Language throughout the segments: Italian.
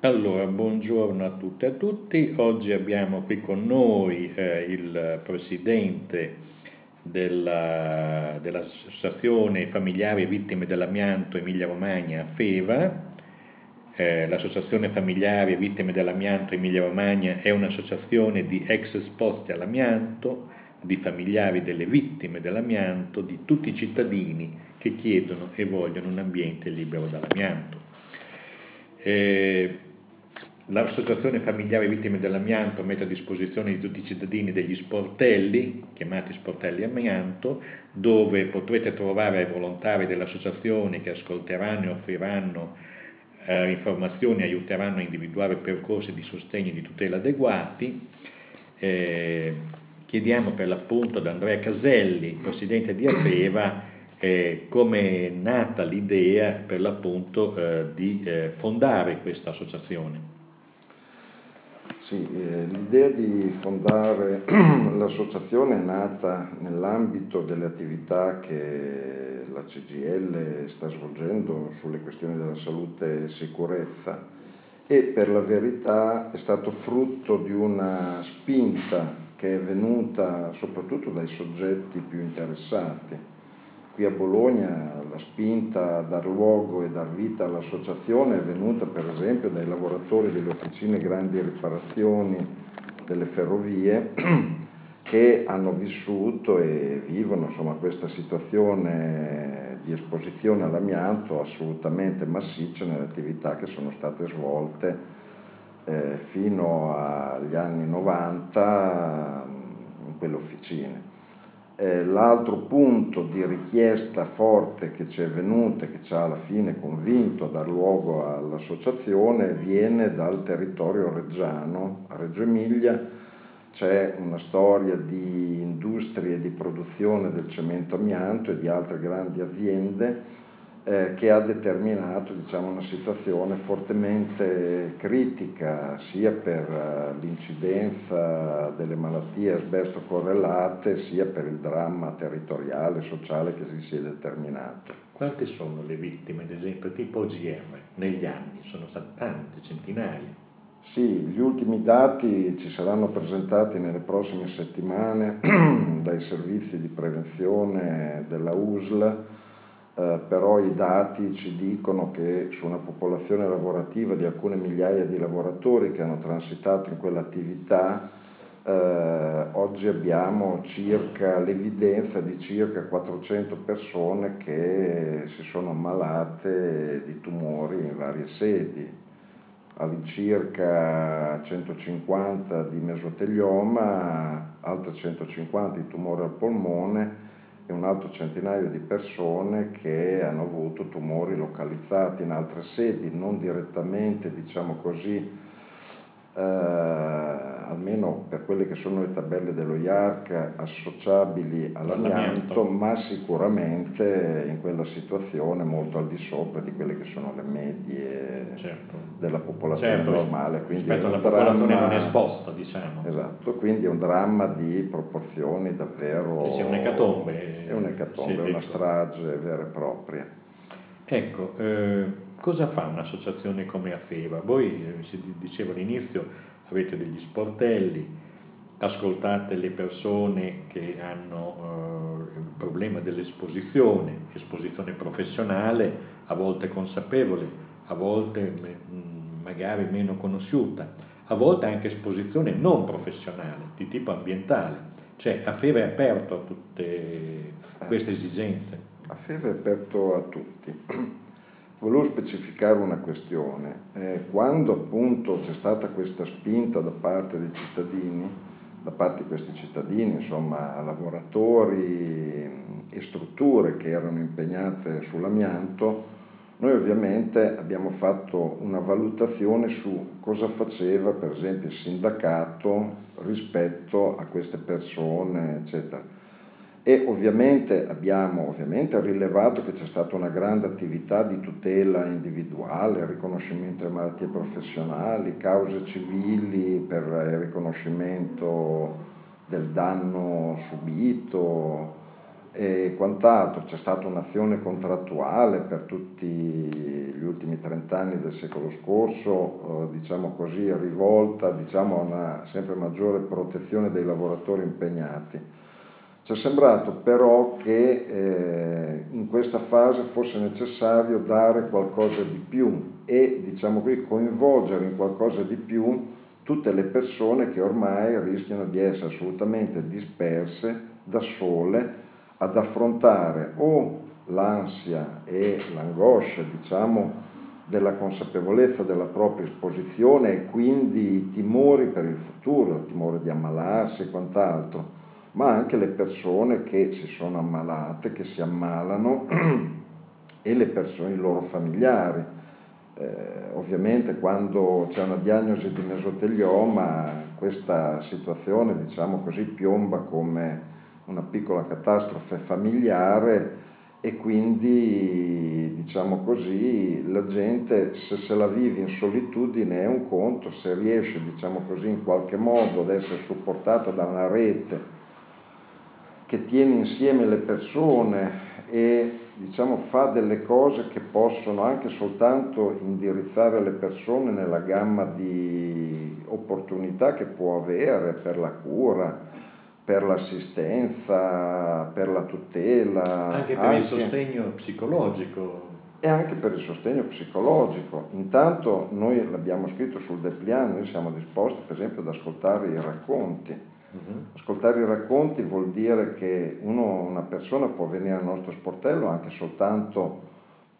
Allora, buongiorno a tutte e a tutti. Oggi abbiamo qui con noi il presidente dell'Associazione Familiari Vittime dell'Amianto Emilia Romagna, FEVA. L'Associazione Familiari Vittime dell'Amianto Emilia Romagna è un'associazione di ex esposti all'amianto, di familiari delle vittime dell'amianto, di tutti i cittadini che chiedono e vogliono un ambiente libero dall'amianto. L'Associazione Familiari Vittime dell'Amianto mette a disposizione di tutti i cittadini degli sportelli, chiamati sportelli amianto, dove potrete trovare volontari dell'associazione che ascolteranno e offriranno informazioni, aiuteranno a individuare percorsi di sostegno e di tutela adeguati. Chiediamo per l'appunto ad Andrea Caselli, presidente di FEVA, come è nata l'idea per l'appunto di fondare questa associazione. Sì, l'idea di fondare l'associazione è nata nell'ambito delle attività che la CGIL sta svolgendo sulle questioni della salute e sicurezza, e per la verità è stato frutto di una spinta che è venuta soprattutto dai soggetti più interessati. Qui a Bologna la spinta a dar luogo e dar vita all'associazione è venuta per esempio dai lavoratori delle officine grandi riparazioni delle ferrovie, che hanno vissuto e vivono questa situazione di esposizione all'amianto assolutamente massiccia nelle attività che sono state svolte fino agli anni 90 in quelle officine. L'altro punto di richiesta forte che ci è venuta e che ci ha alla fine convinto a dar luogo all'associazione viene dal territorio reggiano. A Reggio Emilia c'è una storia di industrie di produzione del cemento amianto e di altre grandi aziende che ha determinato una situazione fortemente critica, sia per l'incidenza delle malattie asbesto correlate, sia per il dramma territoriale e sociale che si è determinato. Quante sono le vittime, ad esempio, tipo OGM negli anni? Sono state tante, centinaia? Sì, gli ultimi dati ci saranno presentati nelle prossime settimane dai servizi di prevenzione della USL. Però i dati ci dicono che su una popolazione lavorativa di alcune migliaia di lavoratori che hanno transitato in quell'attività, oggi abbiamo l'evidenza di circa 400 persone che si sono ammalate di tumori in varie sedi, all'incirca 150 di mesotelioma, altre 150 di tumore al polmone, e un altro centinaio di persone che hanno avuto tumori localizzati in altre sedi, non direttamente, almeno per quelle che sono le tabelle dello IARC, associabili all'amianto, ma sicuramente in quella situazione molto al di sopra di quelle che sono le medie della popolazione normale. Quindi rispetto alla popolazione non esposta, Esatto, quindi è un dramma di proporzioni davvero... Sì, è un'ecatombe, sì, una strage vera e propria. Ecco, cosa fa un'associazione come FEVA? Voi, dicevo all'inizio, avete degli sportelli, ascoltate le persone che hanno il problema dell'esposizione, esposizione professionale, a volte consapevole, a volte magari meno conosciuta, a volte anche esposizione non professionale, di tipo ambientale. Cioè, a FEVA è aperto a tutte queste esigenze. A FEVA è aperto a tutti. Volevo specificare una questione. Quando appunto c'è stata questa spinta da parte dei cittadini, da parte di questi cittadini, lavoratori e strutture che erano impegnate sull'amianto, noi ovviamente abbiamo fatto una valutazione su cosa faceva per esempio il sindacato rispetto a queste persone, eccetera. E ovviamente abbiamo rilevato che c'è stata una grande attività di tutela individuale, riconoscimento delle malattie professionali, cause civili per il riconoscimento del danno subito, e quant'altro. C'è stata un'azione contrattuale per tutti gli ultimi 30 anni del secolo scorso, diciamo così, rivolta, diciamo, a una sempre maggiore protezione dei lavoratori impegnati. Ci è sembrato però che in questa fase fosse necessario dare qualcosa di più e, diciamo qui, coinvolgere in qualcosa di più tutte le persone che ormai rischiano di essere assolutamente disperse, da sole, ad affrontare o l'ansia e l'angoscia, diciamo, della consapevolezza della propria esposizione e quindi i timori per il futuro, il timore di ammalarsi e quant'altro, ma anche le persone che si sono ammalate, che si ammalano e le persone, i loro familiari. Ovviamente quando c'è una diagnosi di mesotelioma questa situazione, diciamo così, piomba come una piccola catastrofe familiare e quindi, diciamo così, la gente se la vive in solitudine è un conto, se riesce, diciamo così, in qualche modo ad essere supportata da una rete che tiene insieme le persone e, diciamo, fa delle cose che possono anche soltanto indirizzare le persone nella gamma di opportunità che può avere per la cura, per l'assistenza, per la tutela. Anche per il sostegno psicologico. E anche per il sostegno psicologico. Intanto noi l'abbiamo scritto sul depliant, noi siamo disposti per esempio ad ascoltare i racconti. Ascoltare i racconti vuol dire che una persona può venire al nostro sportello anche soltanto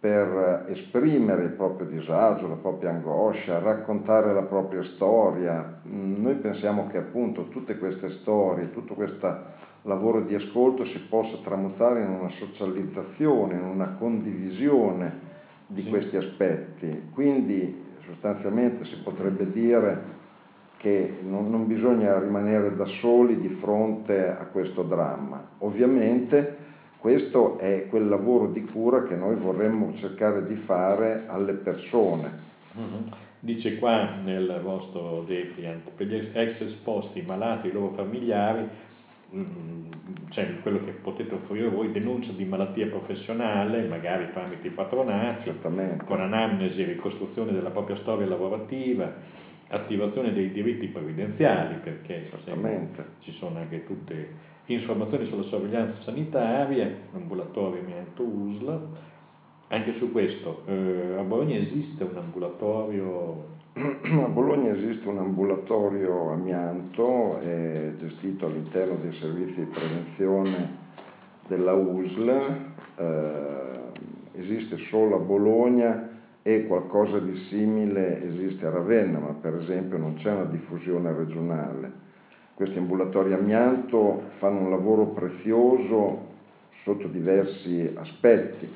per esprimere il proprio disagio, la propria angoscia, raccontare la propria storia. Noi pensiamo che appunto tutte queste storie, tutto questo lavoro di ascolto si possa tramutare in una socializzazione, in una condivisione di questi aspetti. Quindi sostanzialmente si potrebbe dire che non bisogna rimanere da soli di fronte a questo dramma. Ovviamente questo è quel lavoro di cura che noi vorremmo cercare di fare alle persone. Dice qua nel vostro depliant, per gli ex esposti, malati e i loro familiari, cioè quello che potete offrire voi, denuncia di malattia professionale, magari tramite i patronati, certamente, con anamnesi e ricostruzione della propria storia lavorativa, attivazione dei diritti previdenziali, perché ci sono anche tutte informazioni sulla sorveglianza sanitaria, ambulatorio amianto USL. Anche su questo, a Bologna esiste un ambulatorio? A Bologna esiste un ambulatorio amianto gestito all'interno dei servizi di prevenzione della USL, esiste solo a Bologna e qualcosa di simile esiste a Ravenna, ma per esempio non c'è una diffusione regionale. Questi ambulatori amianto fanno un lavoro prezioso sotto diversi aspetti.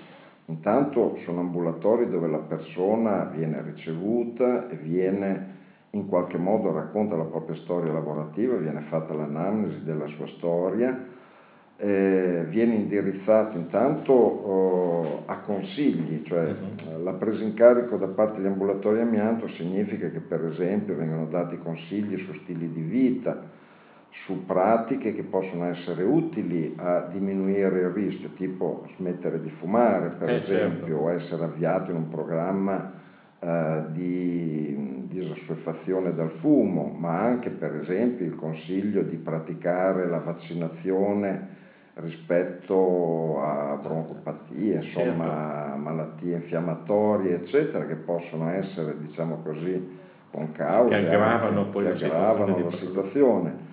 Intanto sono ambulatori dove la persona viene ricevuta e viene in qualche modo, racconta la propria storia lavorativa, viene fatta l'anamnesi della sua storia, viene indirizzato intanto a consigli, cioè la presa in carico da parte degli ambulatori amianto significa che per esempio vengono dati consigli su stili di vita, su pratiche che possono essere utili a diminuire il rischio, tipo smettere di fumare per esempio, o essere avviato in un programma di disassuefazione dal fumo, ma anche per esempio il consiglio di praticare la vaccinazione rispetto a broncopatie, insomma malattie infiammatorie eccetera, che possono essere, diciamo così, con cause che aggravano, la situazione.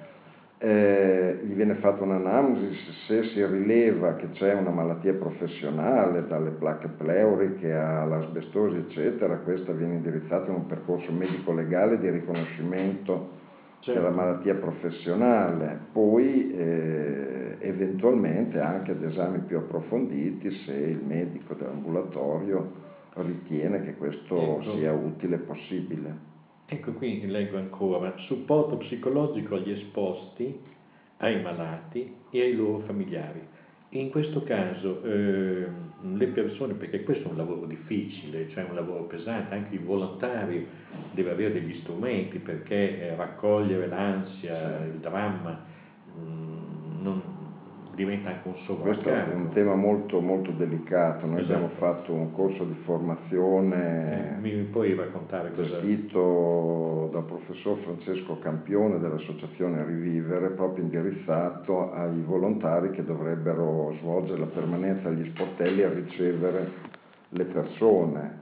Gli viene fatta un'anamnesi se si rileva che c'è una malattia professionale, dalle placche pleuriche all'asbestosi eccetera, questa viene indirizzata in un percorso medico-legale di riconoscimento della malattia professionale, poi eventualmente anche ad esami più approfonditi se il medico dell'ambulatorio ritiene che questo sia utile e possibile. Ecco, qui leggo ancora, supporto psicologico agli esposti, ai malati e ai loro familiari. In questo caso le persone, perché questo è un lavoro difficile, cioè un lavoro pesante, anche il volontario deve avere degli strumenti, perché raccogliere l'ansia, il dramma, non diventa anche un sovraccarico. Questo è un tema molto, molto delicato. Noi abbiamo fatto un corso di formazione, mi puoi raccontare, gestito dal professor Francesco Campione dell'associazione Rivivere, proprio indirizzato ai volontari che dovrebbero svolgere la permanenza agli sportelli a ricevere le persone.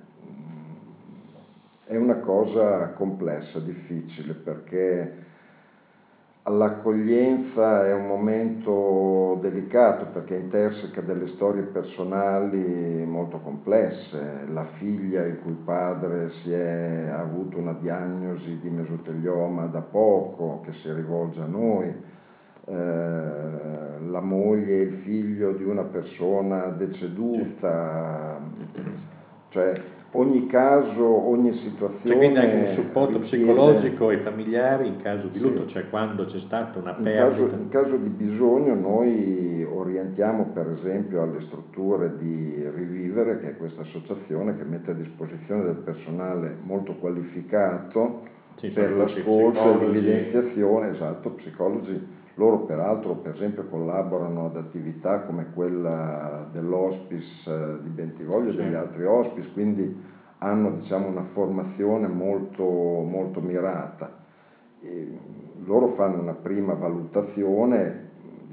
È una cosa complessa, difficile, perché l'accoglienza è un momento delicato, perché interseca delle storie personali molto complesse. La figlia il cui padre ha avuto una diagnosi di mesotelioma da poco, che si rivolge a noi, la moglie e il figlio di una persona deceduta, cioè ogni caso, ogni situazione. Cioè, quindi anche un supporto psicologico ai familiari in caso di lutto, cioè quando c'è stata una perdita. In caso di bisogno noi orientiamo per esempio alle strutture di Rivivere, che è questa associazione che mette a disposizione del personale molto qualificato per l'ascolto e l'evidenziazione, psicologi. Loro peraltro per esempio collaborano ad attività come quella dell'hospice di Bentivoglio e degli altri hospice, quindi hanno una formazione molto, molto mirata. E loro fanno una prima valutazione,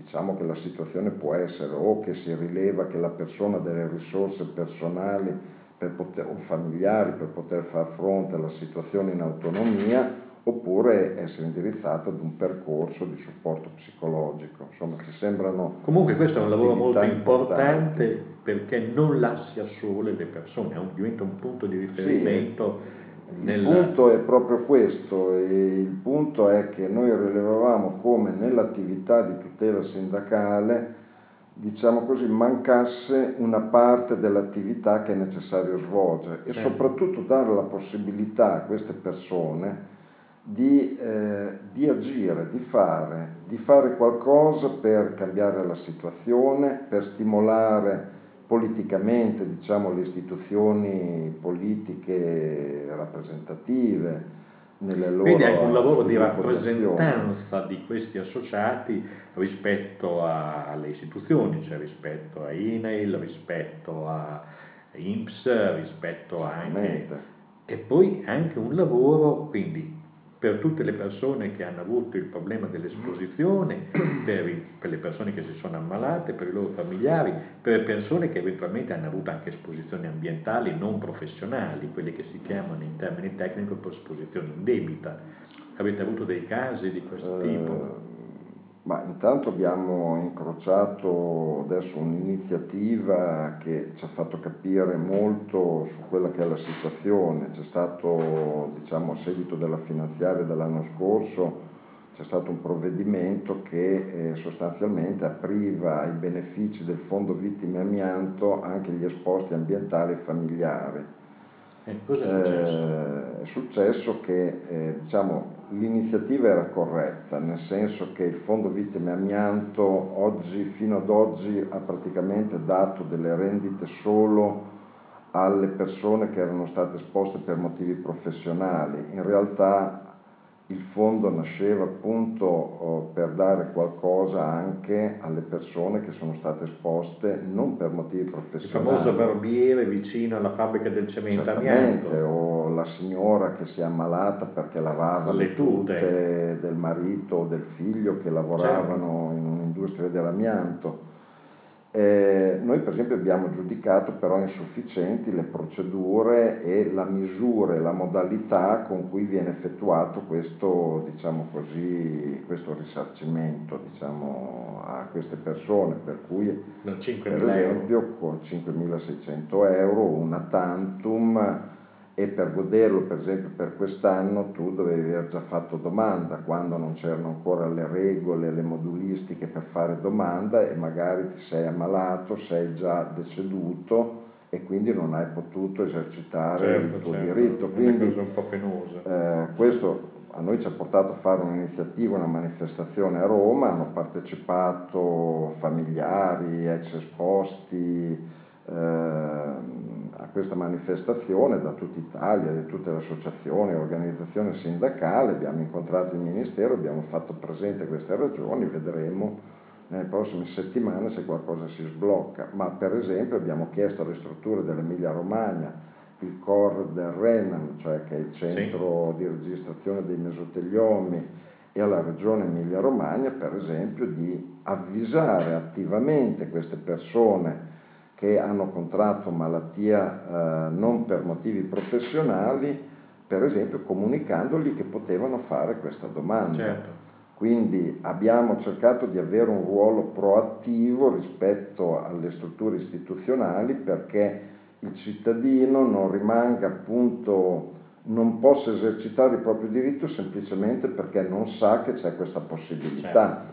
che la situazione può essere o che si rileva che la persona ha delle risorse personali o familiari per poter far fronte alla situazione in autonomia, oppure essere indirizzato ad un percorso di supporto psicologico. Ci sembrano. Comunque questo è un lavoro molto importante, perché non lascia sole le persone, diventa un punto di riferimento. Il punto è proprio questo, e il punto è che noi rilevavamo come nell'attività di tutela sindacale, mancasse una parte dell'attività che è necessario svolgere, e soprattutto dare la possibilità a queste persone di agire, di fare qualcosa per cambiare la situazione, per stimolare politicamente le istituzioni politiche rappresentative nelle loro. Quindi è un lavoro di rappresentanza di questi associati rispetto alle istituzioni, rispetto a INAIL, rispetto a INPS, rispetto anche, e poi anche un lavoro quindi per tutte le persone che hanno avuto il problema dell'esposizione, per le persone che si sono ammalate, per i loro familiari, per persone che eventualmente hanno avuto anche esposizioni ambientali non professionali, quelle che si chiamano in termini tecnici esposizione indebita. Avete avuto dei casi di questo tipo? Ma intanto abbiamo incrociato adesso un'iniziativa che ci ha fatto capire molto su quella che è la situazione. C'è stato, a seguito della finanziaria dell'anno scorso, c'è stato un provvedimento che sostanzialmente apriva ai benefici del fondo vittime amianto anche gli esposti ambientali e familiari. Cosa è successo? È successo che l'iniziativa era corretta, nel senso che il Fondo Vittime Amianto fino ad oggi ha praticamente dato delle rendite solo alle persone che erano state esposte per motivi professionali. In realtà il fondo nasceva appunto per dare qualcosa anche alle persone che sono state esposte non per motivi professionali. Il famoso barbiere vicino alla fabbrica del cemento amianto, o la signora che si è ammalata perché lavava le tute del marito o del figlio che lavoravano in un'industria dell'amianto. Noi per esempio abbiamo giudicato però insufficienti le procedure e la misura e la modalità con cui viene effettuato questo, questo risarcimento a queste persone, per cui per esempio con 5.600 euro una tantum, e per goderlo per esempio per quest'anno tu dovevi aver già fatto domanda, quando non c'erano ancora le regole, le modulistiche per fare domanda, e magari ti sei ammalato, sei già deceduto e quindi non hai potuto esercitare il tuo diritto. Quindi è un po' penoso. Questo a noi ci ha portato a fare un'iniziativa, una manifestazione a Roma, hanno partecipato familiari, ex esposti a questa manifestazione da tutta Italia, di tutte le associazioni, organizzazioni sindacali. Abbiamo incontrato il Ministero, abbiamo fatto presente queste ragioni, vedremo nelle prossime settimane se qualcosa si sblocca, ma per esempio abbiamo chiesto alle strutture dell'Emilia Romagna, il Cor del Renan, cioè che è il centro di registrazione dei mesoteliomi, e alla regione Emilia Romagna per esempio di avvisare attivamente queste persone che hanno contratto malattia non per motivi professionali, per esempio comunicandogli che potevano fare questa domanda. Certo. Quindi abbiamo cercato di avere un ruolo proattivo rispetto alle strutture istituzionali perché il cittadino non rimanga, appunto, non possa esercitare il proprio diritto semplicemente perché non sa che c'è questa possibilità.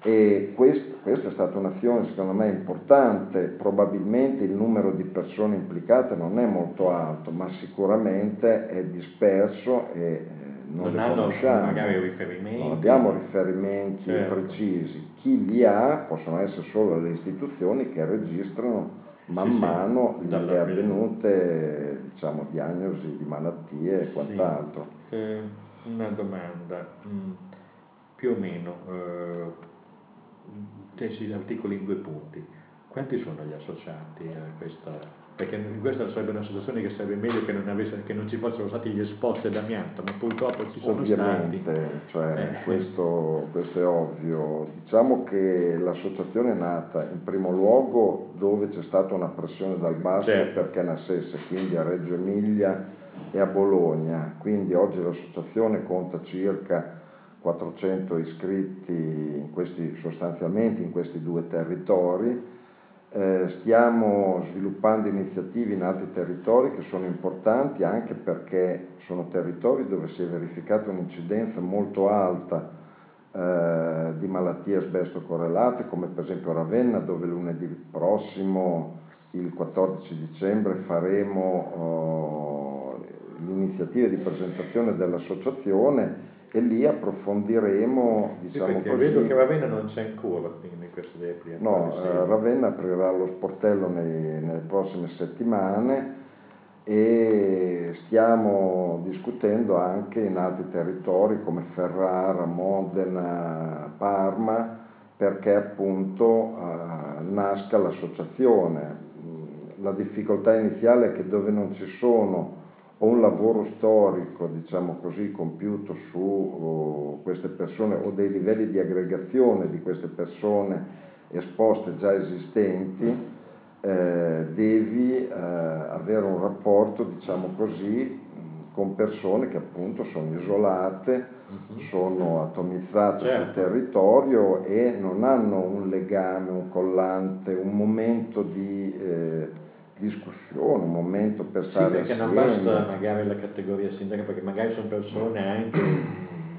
Certo. E questa è stata un'azione secondo me importante. Probabilmente il numero di persone implicate non è molto alto, ma sicuramente è disperso e non le conosciamo, magari riferimenti. Non abbiamo riferimenti, certo, precisi. Chi li ha possono essere solo le istituzioni che registrano man mano le avvenute, diciamo, diagnosi di malattie e quant'altro. Una domanda, più o meno, pensi l'articolo in due punti, quanti sono gli associati a questa? Perché questa sarebbe una situazione che sarebbe meglio che non ci fossero stati gli spot d'amianto, ma purtroppo ci sono stati. Cioè, questo è ovvio. Diciamo che l'associazione è nata in primo luogo dove c'è stata una pressione dal basso, certo, perché nascesse, quindi a Reggio Emilia e a Bologna. Quindi oggi l'associazione conta circa 400 iscritti sostanzialmente in questi due territori. Stiamo sviluppando iniziative in altri territori che sono importanti anche perché sono territori dove si è verificata un'incidenza molto alta di malattie asbesto correlate, come per esempio Ravenna, dove lunedì prossimo, il 14 dicembre, faremo l'iniziativa di presentazione dell'associazione e lì approfondiremo, diciamo così. Vedo che Ravenna non c'è ancora, quindi questo deve aprire. No, Ravenna aprirà lo sportello nelle prossime settimane e stiamo discutendo anche in altri territori come Ferrara, Modena, Parma, perché appunto nasca l'associazione. La difficoltà iniziale è che dove non ci sono un lavoro storico, diciamo così, compiuto su queste persone o dei livelli di aggregazione di queste persone esposte già esistenti, devi avere un rapporto, diciamo così, con persone che appunto sono isolate, sono atomizzate, certo, sul territorio e non hanno un legame, un collante, un momento di discussione, un momento per stare insieme. Perché non basta magari la categoria sindaca, perché magari sono persone anche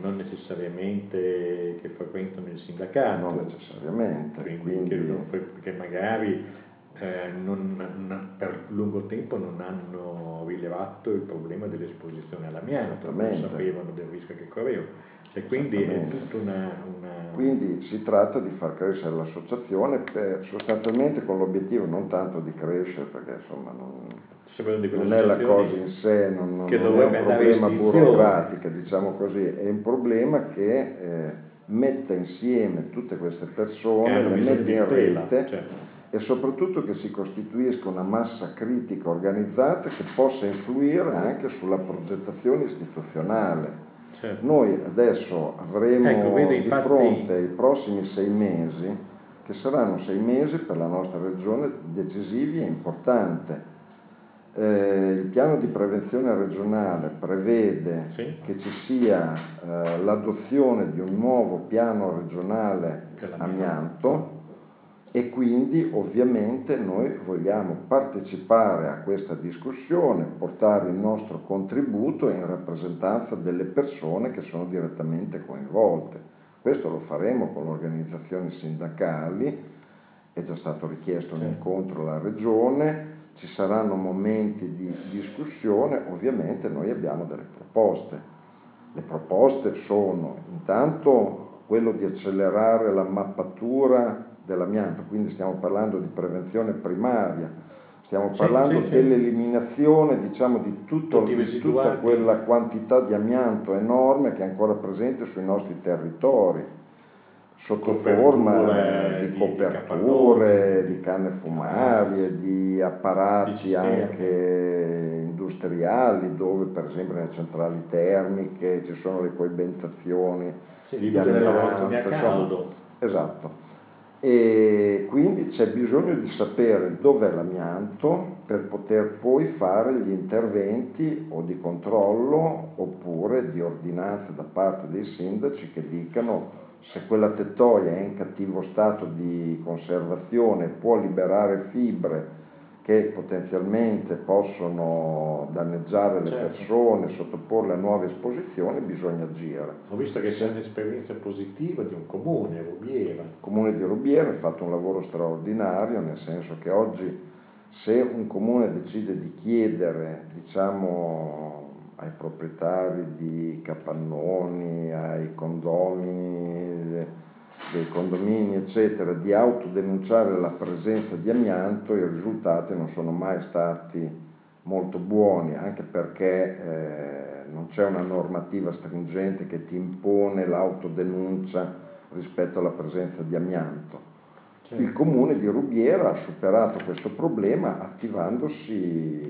non necessariamente che frequentano il sindacato. Non necessariamente. Quindi che magari per lungo tempo non hanno rilevato il problema dell'esposizione all'amianto, non sapevano del rischio che correva. E quindi è tutta una... Quindi si tratta di far crescere l'associazione sostanzialmente con l'obiettivo non tanto di crescere, perché insomma non è la cosa in sé, non è un problema burocratico, diciamo così, è un problema che metta insieme tutte queste persone, le mette in rete, certo, e soprattutto che si costituisca una massa critica organizzata che possa influire anche sulla progettazione istituzionale. Certo. Noi adesso avremo di fronte i prossimi 6 mesi, che saranno 6 mesi per la nostra regione decisivi e importanti. Il piano di prevenzione regionale prevede che ci sia l'adozione di un nuovo piano regionale amianto e quindi ovviamente noi vogliamo partecipare a questa discussione, portare il nostro contributo in rappresentanza delle persone che sono direttamente coinvolte. Questo lo faremo con le organizzazioni sindacali, è già stato richiesto un incontro alla Regione, ci saranno momenti di discussione, ovviamente noi abbiamo delle proposte. Le proposte sono intanto quello di accelerare la mappatura dell'amianto, quindi stiamo parlando di prevenzione primaria, stiamo parlando dell'eliminazione, diciamo, di tutta quella quantità di amianto enorme che è ancora presente sui nostri territori. sottoforma di coperture, di canne fumarie, di apparati anche industriali, dove per esempio nelle centrali termiche ci sono le coibentazioni di alleanze, a caldo. Esatto. E quindi c'è bisogno di sapere dov'è l'amianto per poter poi fare gli interventi o di controllo oppure di ordinanze da parte dei sindaci che dicano se quella tettoia è in cattivo stato di conservazione, può liberare fibre che potenzialmente possono danneggiare le persone, sottoporle a nuove esposizioni, bisogna agire. Ho visto che c'è un'esperienza positiva di un comune, Rubiera. Il comune di Rubiera ha fatto un lavoro straordinario, nel senso che oggi se un comune decide di chiedere, diciamo, ai proprietari di capannoni, ai condomini, dei condomini eccetera, di autodenunciare la presenza di amianto, i risultati non sono mai stati molto buoni, anche perché non c'è una normativa stringente che ti impone l'autodenuncia rispetto alla presenza di amianto. Certo. Il comune di Rubiera ha superato questo problema attivandosi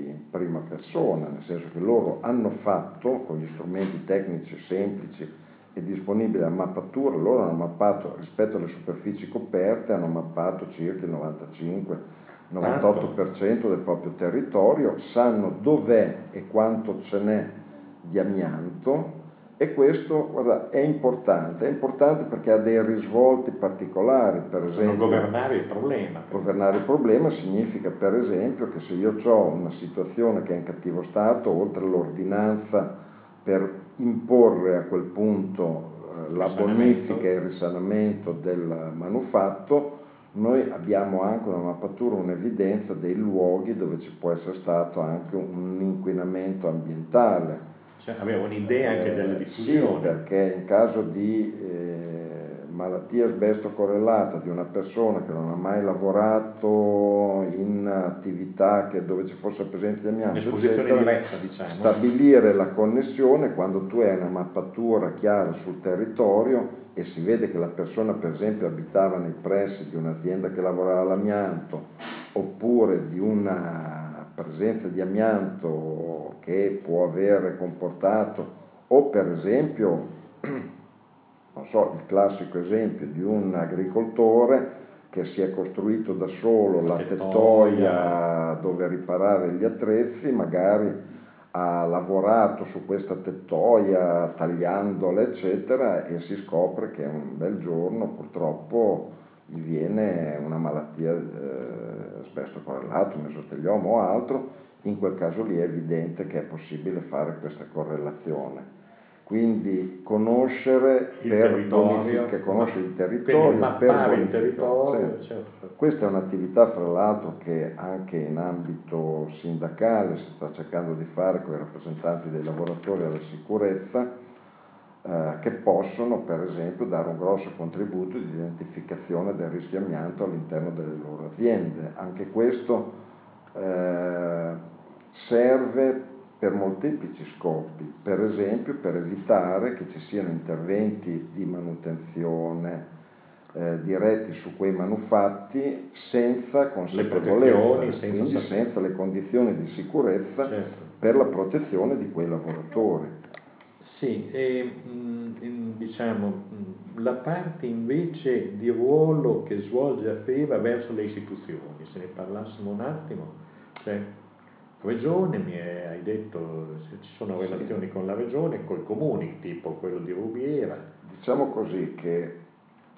in prima persona, nel senso che loro hanno fatto, con gli strumenti tecnici semplici è disponibile la mappatura, loro hanno mappato rispetto alle superfici coperte, hanno mappato circa il 95-98% del proprio territorio, sanno dov'è e quanto ce n'è di amianto e questo, guarda, è importante perché ha dei risvolti particolari, per esempio governare il problema. Governare il problema significa per esempio che se io ho una situazione che è in cattivo stato, oltre all'ordinanza per imporre a quel punto la bonifica e il risanamento del manufatto, noi abbiamo anche una mappatura, un'evidenza dei luoghi dove ci può essere stato anche un inquinamento ambientale. Cioè, avevo un'idea anche della diffusione. Sì, perché in caso di malattia asbesto correlata di una persona che non ha mai lavorato in attività che dove ci fosse presenza di amianto, un'esposizione diretta, diciamo, stabilire la connessione quando tu hai una mappatura chiara sul territorio e si vede che la persona per esempio abitava nei pressi di un'azienda che lavorava all'amianto oppure di una presenza di amianto che può aver comportato o per esempio non so, il classico esempio di un agricoltore che si è costruito da solo la tettoia dove riparare gli attrezzi, magari ha lavorato su questa tettoia tagliandola eccetera e si scopre che un bel giorno purtroppo gli viene una malattia asbesto correlato, mesotelioma o altro, in quel caso lì è evidente che è possibile fare questa correlazione. Quindi conoscere il territorio, per il territorio, certo. Questa è un'attività fra l'altro che anche in ambito sindacale si sta cercando di fare con i rappresentanti dei lavoratori alla sicurezza, che possono per esempio dare un grosso contributo di identificazione del rischio amianto all'interno delle loro aziende. Anche questo serve per molteplici scopi, per esempio per evitare che ci siano interventi di manutenzione diretti su quei manufatti senza consapevolezza, quindi senza le condizioni di sicurezza, certo, per la protezione di quei lavoratori. Sì, e, diciamo la parte invece di ruolo che svolge a FEVA verso le istituzioni, se ne parlassimo un attimo, cioè, Regione, hai detto se ci sono relazioni con la Regione, con i comuni, tipo quello di Rubiera. Diciamo così che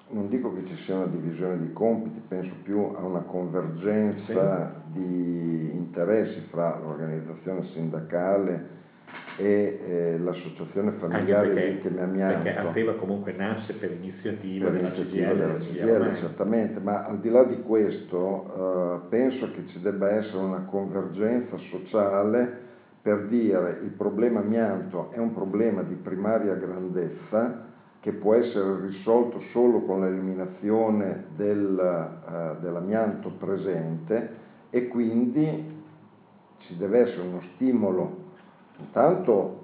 non dico che ci sia una divisione di compiti, penso più a una convergenza di interessi fra l'organizzazione sindacale e l'associazione familiare vittime amianto. Perché a FEVA comunque nasce per iniziativa della CGIL, certamente, ma al di là di questo penso che ci debba essere una convergenza sociale per dire il problema amianto è un problema di primaria grandezza che può essere risolto solo con l'eliminazione dell'amianto presente e quindi ci deve essere uno stimolo intanto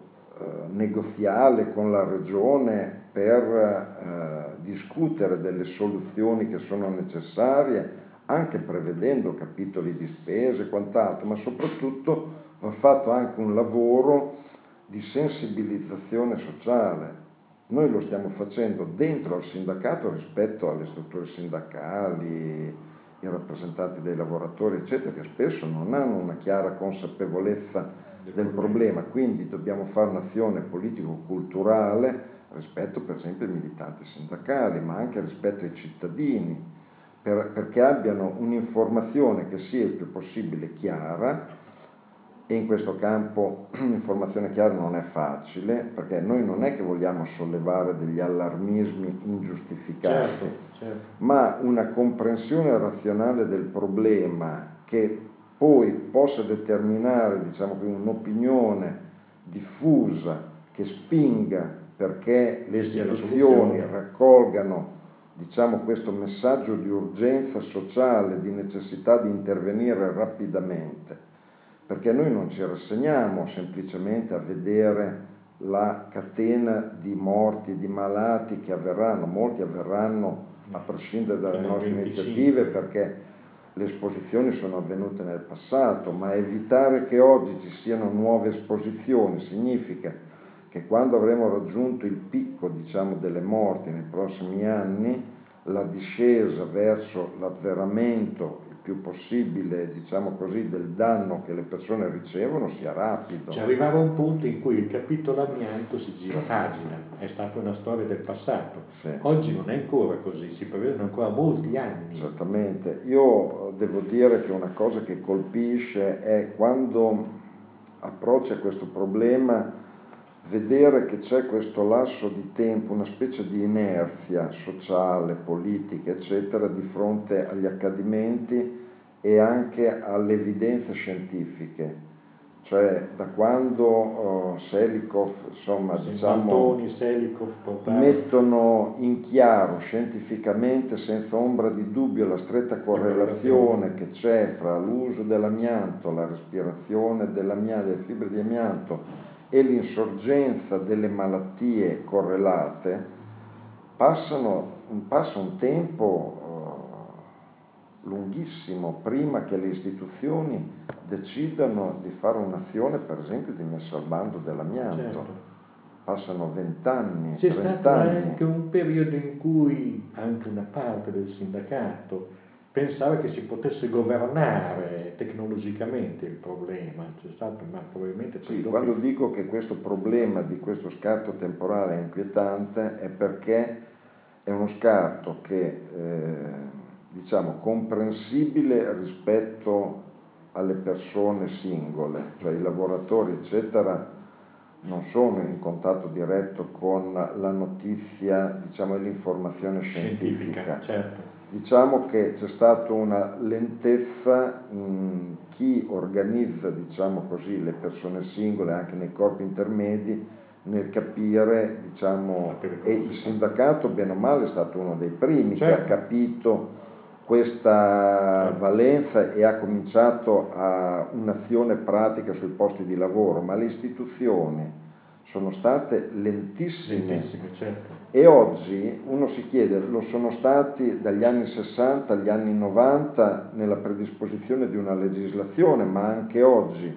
negoziale con la Regione per discutere delle soluzioni che sono necessarie, anche prevedendo capitoli di spese e quant'altro, ma soprattutto va fatto anche un lavoro di sensibilizzazione sociale. Noi lo stiamo facendo dentro al sindacato rispetto alle strutture sindacali, i rappresentanti dei lavoratori, eccetera, che spesso non hanno una chiara consapevolezza del problema, quindi dobbiamo fare un'azione politico-culturale rispetto per esempio ai militanti sindacali, ma anche rispetto ai cittadini, perché abbiano un'informazione che sia il più possibile chiara, e in questo campo l'informazione chiara non è facile, perché noi non è che vogliamo sollevare degli allarmismi ingiustificati, certo. Ma una comprensione razionale del problema che poi possa determinare, diciamo, un'opinione diffusa che spinga perché le istituzioni raccolgano, diciamo, questo messaggio di urgenza sociale, di necessità di intervenire rapidamente, perché noi non ci rassegniamo semplicemente a vedere la catena di morti, di malati che avverranno, molti avverranno a prescindere dalle nostre iniziative perché le esposizioni sono avvenute nel passato, ma evitare che oggi ci siano nuove esposizioni significa che quando avremo raggiunto il picco, diciamo, delle morti nei prossimi anni, la discesa verso l'azzeramento il più possibile, diciamo così, del danno che le persone ricevono sia rapido. Ci arrivava un punto in cui il capitolo amianto si gira pagina, è stata una storia del passato, sì. Oggi non è ancora così, si prevedono ancora molti anni. Esattamente, io devo dire che una cosa che colpisce è quando approccia questo problema vedere che c'è questo lasso di tempo, una specie di inerzia sociale, politica, eccetera, di fronte agli accadimenti e anche alle evidenze scientifiche. Cioè, da quando Selikoff, insomma, Zantonis, Selikoff, Potem, mettono in chiaro scientificamente, senza ombra di dubbio, la stretta correlazione che c'è fra l'uso dell'amianto, la respirazione dell'amianto, delle fibre di amianto, e l'insorgenza delle malattie correlate, passa un tempo lunghissimo prima che le istituzioni decidano di fare un'azione, per esempio, di messa al bando dell'amianto. Certo. Passano 20 anni. C'è stato anche un periodo in cui anche una parte del sindacato pensava che si potesse governare tecnologicamente il problema, c'è stato, ma probabilmente... Sì, quando dico che questo problema di questo scarto temporale è inquietante è perché è uno scarto che, diciamo, comprensibile rispetto alle persone singole, cioè i lavoratori, eccetera, non sono in contatto diretto con la notizia, diciamo, e l'informazione scientifica. Certo. Diciamo che c'è stata una lentezza in chi organizza, diciamo così, le persone singole anche nei corpi intermedi nel capire, diciamo, e il sindacato bene o male è stato uno dei primi, certo, che ha capito questa, certo, valenza e ha cominciato a un'azione pratica sui posti di lavoro, ma le istituzioni sono state lentissime, certo. E oggi uno si chiede, lo sono stati dagli anni 60 agli anni 90 nella predisposizione di una legislazione, ma anche oggi,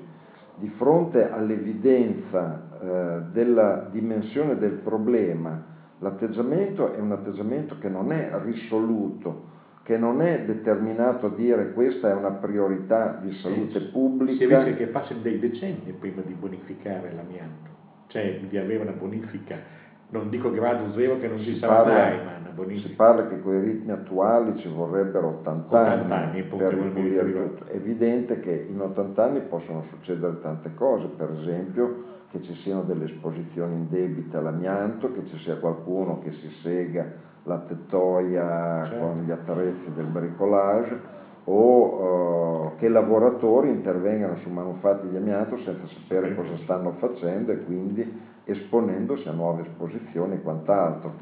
di fronte all'evidenza della dimensione del problema, l'atteggiamento è un atteggiamento che non è risoluto, che non è determinato a dire questa è una priorità di salute pubblica. Si rischia che passino dei decenni prima di bonificare l'amianto, cioè di avere una bonifica. Non dico grado zero che non si sarà mai, ma una bonifica. Si parla che con i ritmi attuali ci vorrebbero 80 anni per ripulire tutto. È evidente che in 80 anni possono succedere tante cose, per esempio che ci siano delle esposizioni indebite all'amianto, che ci sia qualcuno che si sega la tettoia, certo, con gli attrezzi del bricolage, o che lavoratori intervengano su manufatti di amianto senza sapere cosa stanno facendo e quindi esponendosi a nuove esposizioni e quant'altro.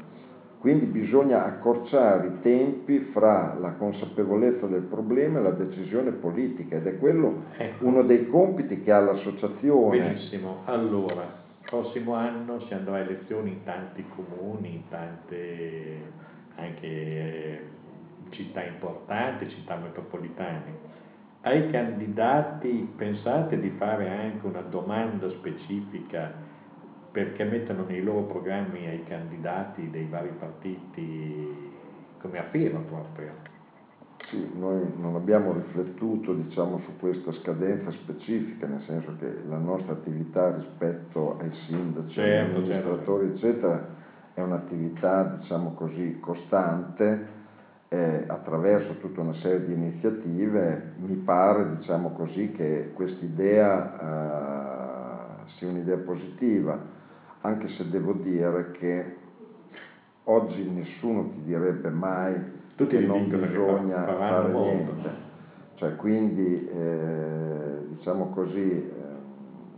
Quindi bisogna accorciare i tempi fra la consapevolezza del problema e la decisione politica, ed è quello, ecco, uno dei compiti che ha l'associazione. Benissimo, allora, prossimo anno si andrà a elezioni in tanti comuni, in tante anche città importanti, città metropolitane. Ai candidati pensate di fare anche una domanda specifica, perché mettono nei loro programmi ai candidati dei vari partiti come a FEVA proprio. Sì, noi non abbiamo riflettuto, diciamo, su questa scadenza specifica, nel senso che la nostra attività rispetto ai sindaci, certo, agli amministratori, certo, eccetera, è un'attività, diciamo così, costante, attraverso tutta una serie di iniziative. Mi pare, diciamo così, che quest'idea sia un'idea positiva, anche se devo dire che oggi nessuno ti direbbe mai che non bisogna fare niente, cioè, quindi diciamo così,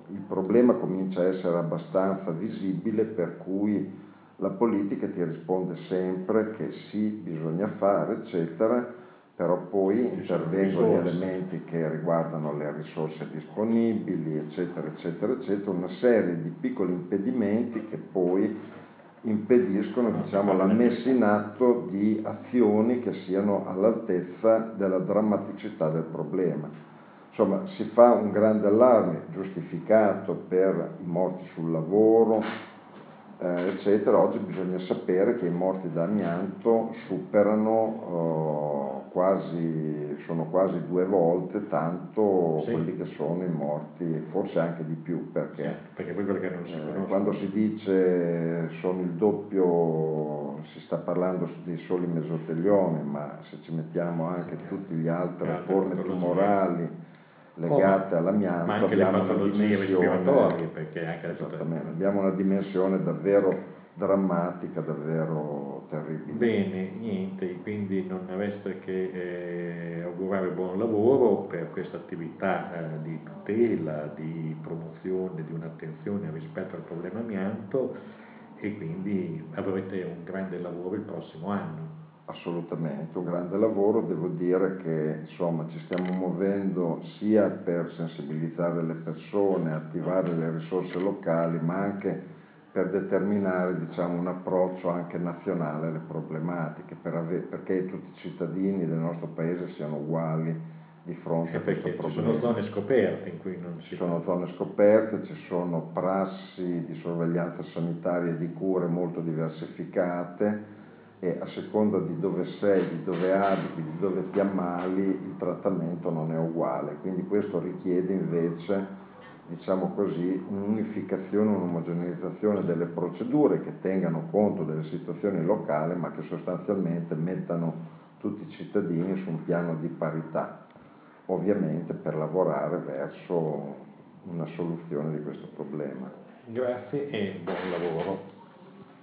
il problema comincia a essere abbastanza visibile, per cui la politica ti risponde sempre che sì, bisogna fare, eccetera, però poi intervengono gli elementi che riguardano le risorse disponibili, eccetera, eccetera, eccetera, una serie di piccoli impedimenti che poi impediscono, diciamo, la messa in atto di azioni che siano all'altezza della drammaticità del problema. Insomma, si fa un grande allarme giustificato per i morti sul lavoro, eccetera. Oggi bisogna sapere che i morti da amianto superano sono quasi 2 volte tanto, sì, quelli che sono i morti, forse anche di più, perché, sì, perché poi quello che non si conosce, quando si dice sono il doppio, si sta parlando dei soli mesotelioni, ma se ci mettiamo anche tutte le altre forme tumorali legate all'amianto, abbiamo una dimensione, perché anche abbiamo una dimensione davvero drammatica, davvero terribile. Bene, niente, quindi non resta che augurare buon lavoro per questa attività di tutela, di promozione, di un'attenzione rispetto al problema amianto, e quindi avrete un grande lavoro il prossimo anno. Assolutamente, un grande lavoro. Devo dire che, insomma, ci stiamo muovendo sia per sensibilizzare le persone, attivare le risorse locali, ma anche per determinare, diciamo, un approccio anche nazionale alle problematiche, perché tutti i cittadini del nostro paese siano uguali di fronte a questo problema. Ci sono zone scoperte in cui non ci sono zone scoperte, ci sono prassi di sorveglianza sanitaria e di cure molto diversificate, e a seconda di dove sei, di dove abiti, di dove ti ammali, il trattamento non è uguale, quindi questo richiede invece, diciamo così, un'unificazione, un'omogeneizzazione delle procedure che tengano conto delle situazioni locali, ma che sostanzialmente mettano tutti i cittadini su un piano di parità, ovviamente per lavorare verso una soluzione di questo problema. Grazie e buon lavoro.